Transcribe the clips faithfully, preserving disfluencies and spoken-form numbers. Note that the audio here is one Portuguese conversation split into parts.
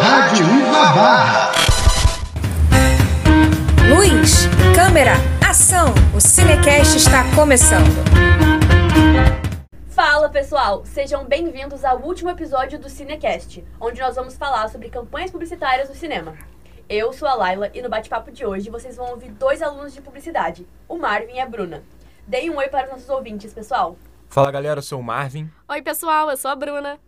Rádio Uva Barra. Luz, câmera, ação. O Cinecast está começando. Fala pessoal, sejam bem-vindos ao último episódio do Cinecast, onde nós vamos falar sobre campanhas publicitárias no cinema. Eu sou a Laila e no bate-papo de hoje vocês vão ouvir dois alunos de publicidade, o Marvin e a Bruna. Deem um oi para os nossos ouvintes, pessoal. Fala galera, eu sou o Marvin. Oi pessoal, eu sou a Bruna.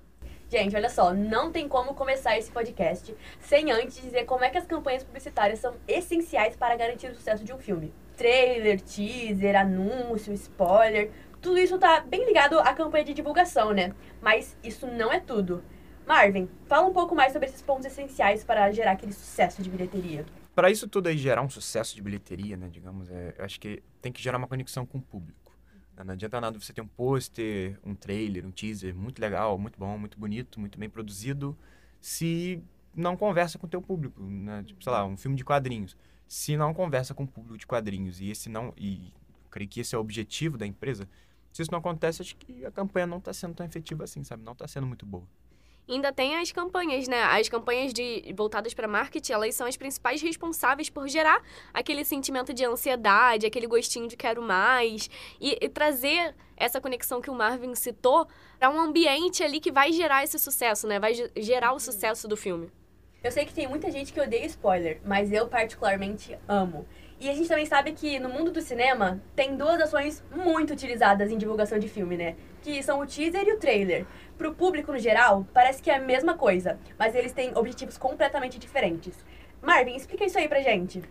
Gente, olha só, não tem como começar esse podcast sem antes dizer como é que as campanhas publicitárias são essenciais para garantir o sucesso de um filme. Trailer, teaser, anúncio, spoiler, tudo isso tá bem ligado à campanha de divulgação, né? Mas isso não é tudo. Marvin, fala um pouco mais sobre esses pontos essenciais para gerar aquele sucesso de bilheteria. Para isso tudo aí gerar um sucesso de bilheteria, né, digamos, é, eu acho que tem que gerar uma conexão com o público. Não adianta nada você ter um pôster, um trailer, um teaser muito legal, muito bom, muito bonito, muito bem produzido, se não conversa com o teu público, né? Tipo, sei lá, um filme de quadrinhos. Se não conversa com o público de quadrinhos e esse não, e creio que esse é o objetivo da empresa, se isso não acontece, acho que a campanha não está sendo tão efetiva assim, sabe? Não está sendo muito boa. Ainda tem as campanhas, né? As campanhas de, voltadas para marketing, elas são as principais responsáveis por gerar aquele sentimento de ansiedade, aquele gostinho de quero mais, e, e trazer essa conexão que o Marvin citou para um ambiente ali que vai gerar esse sucesso, né? Vai gerar o sucesso do filme. Eu sei que tem muita gente que odeia spoiler, mas eu particularmente amo. E a gente também sabe que no mundo do cinema tem duas ações muito utilizadas em divulgação de filme, né? Que são o teaser e o trailer. Pro público no geral, parece que é a mesma coisa, mas eles têm objetivos completamente diferentes. Marvin, explica isso aí pra gente.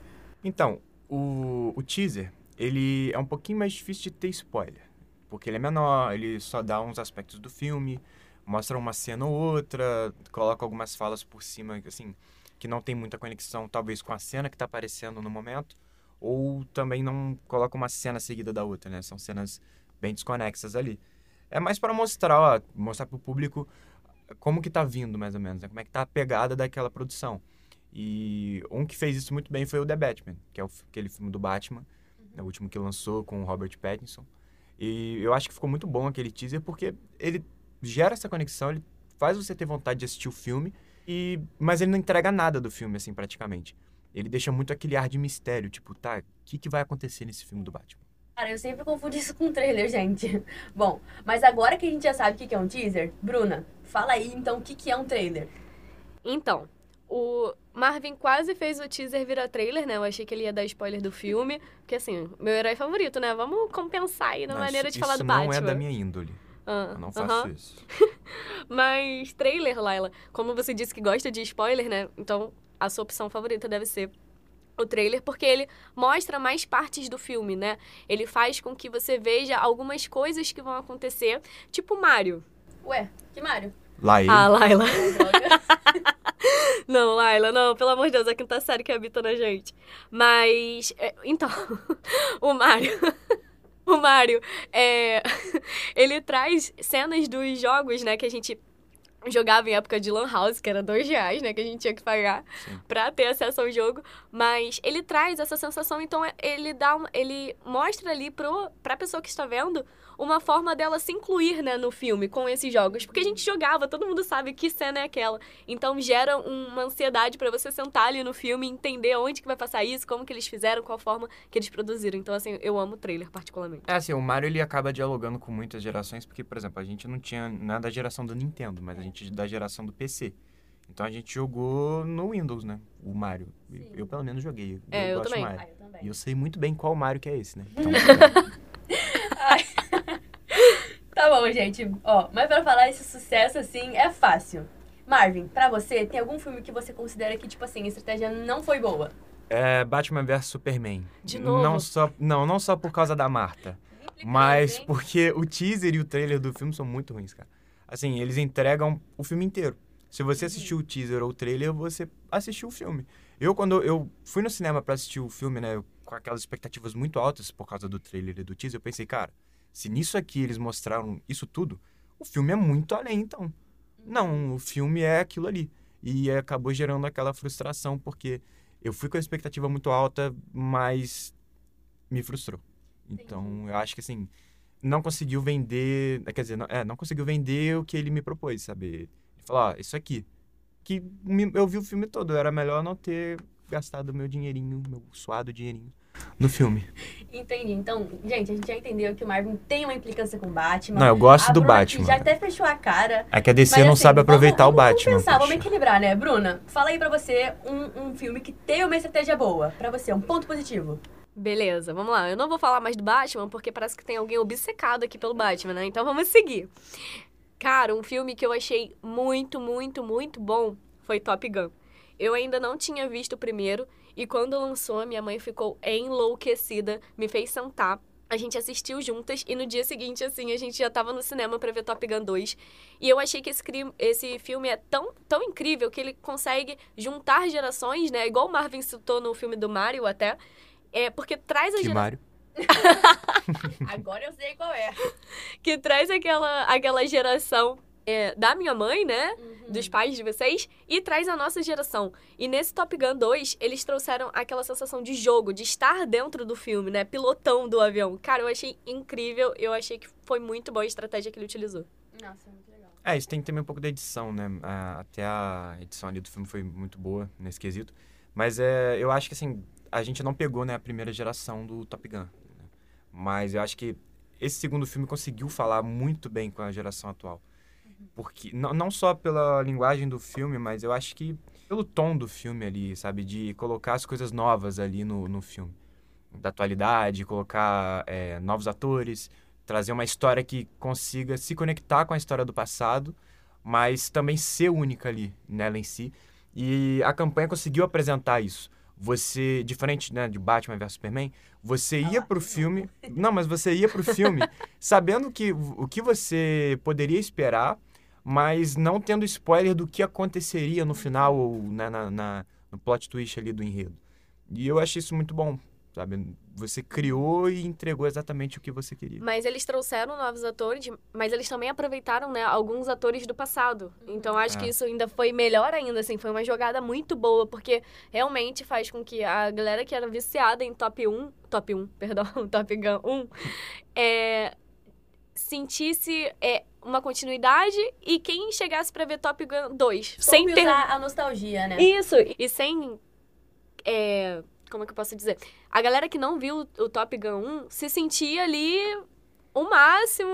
Então, o, o teaser, ele é um pouquinho mais difícil de ter spoiler, porque ele é menor, ele só dá uns aspectos do filme, mostra uma cena ou outra, coloca algumas falas por cima, assim, que não tem muita conexão, talvez, com a cena que tá aparecendo no momento, ou também não coloca uma cena seguida da outra, né? São cenas bem desconexas ali. É mais para mostrar, ó, mostrar pro público como que tá vindo, mais ou menos, né? Como é que tá a pegada daquela produção. E um que fez isso muito bem foi o The Batman, que é o, aquele filme do Batman, uhum. né, o último que lançou com o Robert Pattinson. E eu acho que ficou muito bom aquele teaser, porque ele gera essa conexão, ele faz você ter vontade de assistir o filme, e, mas ele não entrega nada do filme, assim, praticamente. Ele deixa muito aquele ar de mistério, tipo, tá, o que, que vai acontecer nesse filme do Batman? Cara, eu sempre confundo isso com trailer, gente. Bom, mas agora que a gente já sabe o que é um teaser, Bruna, fala aí então o que é um trailer. Então, o Marvin quase fez o teaser virar trailer, né? Eu achei que ele ia dar spoiler do filme, porque assim, meu herói favorito, né? Vamos compensar aí na Nossa, maneira de falar do Batman. Isso não é da minha índole. Ah, eu não faço uh-huh. isso. Mas trailer, Laila, como você disse que gosta de spoiler, né? Então, a sua opção favorita deve ser o trailer, porque ele mostra mais partes do filme, né? Ele faz com que você veja algumas coisas que vão acontecer, tipo Mario. Ué, que Mario? Laila. Ah, Laila. Não, Laila, não, pelo amor de Deus, é a quinta série que habita na gente. Mas, é, então, o Mario... o Mario, é, ele traz cenas dos jogos, né, que a gente... jogava em época de Lan House, que era dois reais, né? Que a gente tinha que pagar Sim. pra ter acesso ao jogo. Mas ele traz essa sensação, então ele, dá um, ele mostra ali pro, pra pessoa que está vendo uma forma dela se incluir, né, no filme com esses jogos. Porque a gente jogava, todo mundo sabe que cena é aquela. Então gera uma ansiedade pra você sentar ali no filme e entender onde que vai passar isso, como que eles fizeram, qual forma que eles produziram. Então, assim, eu amo o trailer particularmente. É, assim, o Mario ele acaba dialogando com muitas gerações, porque, por exemplo, a gente não tinha nada da geração do Nintendo, mas a gente da geração do P C. Então a gente jogou no Windows, né? O Mario. Sim. Eu pelo menos joguei. É, eu, eu, também. Ah, eu também. E eu sei muito bem qual Mario que é esse, né? Então, tá bom, gente. Ó, mas pra falar esse sucesso, assim, é fácil. Marvin, pra você, tem algum filme que você considera que, tipo assim, a estratégia não foi boa? É Batman versus. Superman. De novo? Não, só, não, não só por causa da Marta, mas porque o teaser e o trailer do filme são muito ruins, cara. Assim, eles entregam o filme inteiro. Se você assistiu o teaser ou o trailer, você assistiu o filme. Eu, quando eu fui no cinema pra assistir o filme, né, com aquelas expectativas muito altas por causa do trailer e do teaser, eu pensei, cara, se nisso aqui eles mostraram isso tudo, o filme é muito além, então. Não, o filme é aquilo ali. E acabou gerando aquela frustração, porque eu fui com a expectativa muito alta, mas me frustrou. Então, eu acho que, assim... não conseguiu vender, quer dizer, não, é, não conseguiu vender o que ele me propôs, sabe? Ele falou, ó, isso aqui, que me, eu vi o filme todo. Era melhor não ter gastado meu dinheirinho, meu suado dinheirinho no filme. Entendi. Então, gente, a gente já entendeu que o Marvin tem uma implicância com o Batman. Não, eu gosto a do Bruna Batman. Já até fechou a cara. É que a D C mas, não assim, sabe aproveitar vamos, o vamos Batman. Pensar, vamos equilibrar, né? Bruna, fala aí pra você um, um filme que tem uma estratégia boa. Pra você, um ponto positivo. Beleza, vamos lá. Eu não vou falar mais do Batman, porque parece que tem alguém obcecado aqui pelo Batman, né? Então vamos seguir. Cara, um filme que eu achei muito, muito, muito bom foi Top Gun. Eu ainda não tinha visto o primeiro e quando lançou, minha mãe ficou enlouquecida, me fez sentar. A gente assistiu juntas e no dia seguinte, assim, a gente já tava no cinema pra ver Top Gun dois. E eu achei que esse, esse filme é tão, tão incrível que ele consegue juntar gerações, né? Igual o Marvin citou no filme do Mario até. É, porque traz a geração... Agora eu sei qual é. Que traz aquela, aquela geração... É, da minha mãe, né? Uhum. Dos pais de vocês. E traz a nossa geração. E nesse Top Gun dois, eles trouxeram aquela sensação de jogo, de estar dentro do filme, né? Pilotão do avião. Cara, eu achei incrível. Eu achei que foi muito boa a estratégia que ele utilizou. Nossa, muito legal. É, isso tem também um pouco da edição, né? A, até a edição ali do filme foi muito boa nesse quesito. Mas é, eu acho que, assim, a gente não pegou, né? A primeira geração do Top Gun. Né? Mas eu acho que esse segundo filme conseguiu falar muito bem com a geração atual. Porque, não, não só pela linguagem do filme, mas eu acho que pelo tom do filme ali, sabe? De colocar as coisas novas ali no, no filme. Da atualidade, colocar é, novos atores, trazer uma história que consiga se conectar com a história do passado, mas também ser única ali, nela em si. E a campanha conseguiu apresentar isso. Você, diferente, né, de Batman versus. Superman, você ia pro filme... Não, mas você ia pro filme sabendo que, o que você poderia esperar, mas não tendo spoiler do que aconteceria no final ou na, na, na, no plot twist ali do enredo. E eu achei isso muito bom, sabe? Você criou e entregou exatamente o que você queria. Mas eles trouxeram novos atores, mas eles também aproveitaram, né, alguns atores do passado. Então acho é. que isso ainda foi melhor ainda, assim, foi uma jogada muito boa, porque realmente faz com que a galera que era viciada em Top Gun, perdão, Top Gun um, é... sentisse é, uma continuidade e quem chegasse pra ver Top Gun dois. Como sem ter a nostalgia, né? Isso. E sem... É... Como é que eu posso dizer? A galera que não viu o Top Gun um se sentia ali o máximo,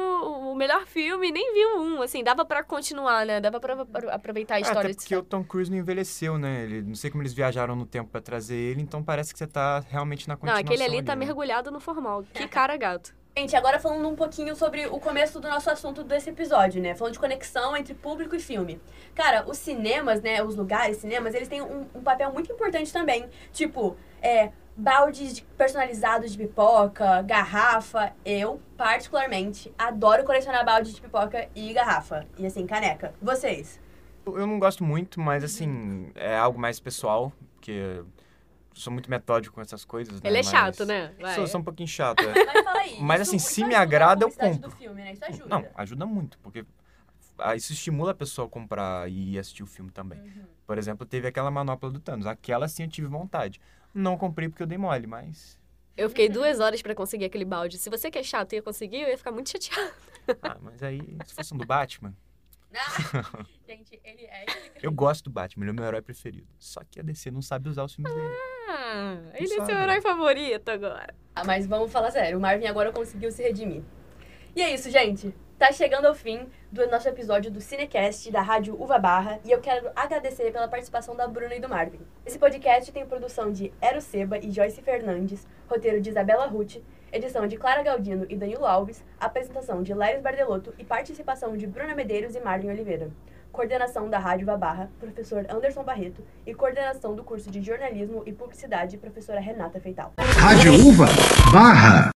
o melhor filme, nem viu um. Assim, dava pra continuar, né? Dava pra aproveitar a história. Até porque o Tom Cruise não envelheceu, né? Ele, não sei como eles viajaram no tempo pra trazer ele, então parece que você tá realmente na continuação. Não, aquele ali, ali tá, né, mergulhado no formal. Que cara gato. Gente, agora falando um pouquinho sobre o começo do nosso assunto desse episódio, né? Falando de conexão entre público e filme. Cara, os cinemas, né? Os lugares, cinemas, eles têm um, um papel muito importante também. Tipo, é, baldes personalizados de pipoca, garrafa. Eu, particularmente, adoro colecionar baldes de pipoca e garrafa. E, assim, caneca. Vocês? Eu não gosto muito, mas, assim, é algo mais pessoal, porque... Sou muito metódico com essas coisas, né? Ele é chato, mas... né? Vai. Sou, sou um pouquinho chato, é. Mas fala aí. Mas assim, isso, se isso me agrada, eu compro. Do filme, né? Isso ajuda. Não, ajuda muito, porque isso estimula a pessoa a comprar e assistir o filme também. Uhum. Por exemplo, teve aquela manopla do Thanos. Aquela sim eu tive vontade. Não comprei porque eu dei mole, mas... Eu fiquei duas horas pra conseguir aquele balde. Se você que é chato ia conseguir, eu ia ficar muito chateada. Ah, mas aí, se fosse um do Batman... Ah, gente, ele é... Eu gosto do Batman, ele é o meu herói preferido. Só que a D C não sabe usar os filmes ah, dele. Ah, ele é seu herói favorito agora. Ah, mas vamos falar sério, o Marvin agora conseguiu se redimir. E é isso, gente. Tá chegando ao fim do nosso episódio do Cinecast da Rádio Uva Barra. E eu quero agradecer pela participação da Bruna e do Marvin. Esse podcast tem produção de Eros Seba e Joyce Fernandes, roteiro de Isabela Ruth, edição de Clara Galdino e Danilo Alves, apresentação de Laila Sbardeloto e participação de Bruna Medeiros e Marvin Oliveira. Coordenação da Rádio Uva Barra, professor Anderson Barreto, e coordenação do curso de Jornalismo e Publicidade, professora Renata Feital. Rádio Uva Barra.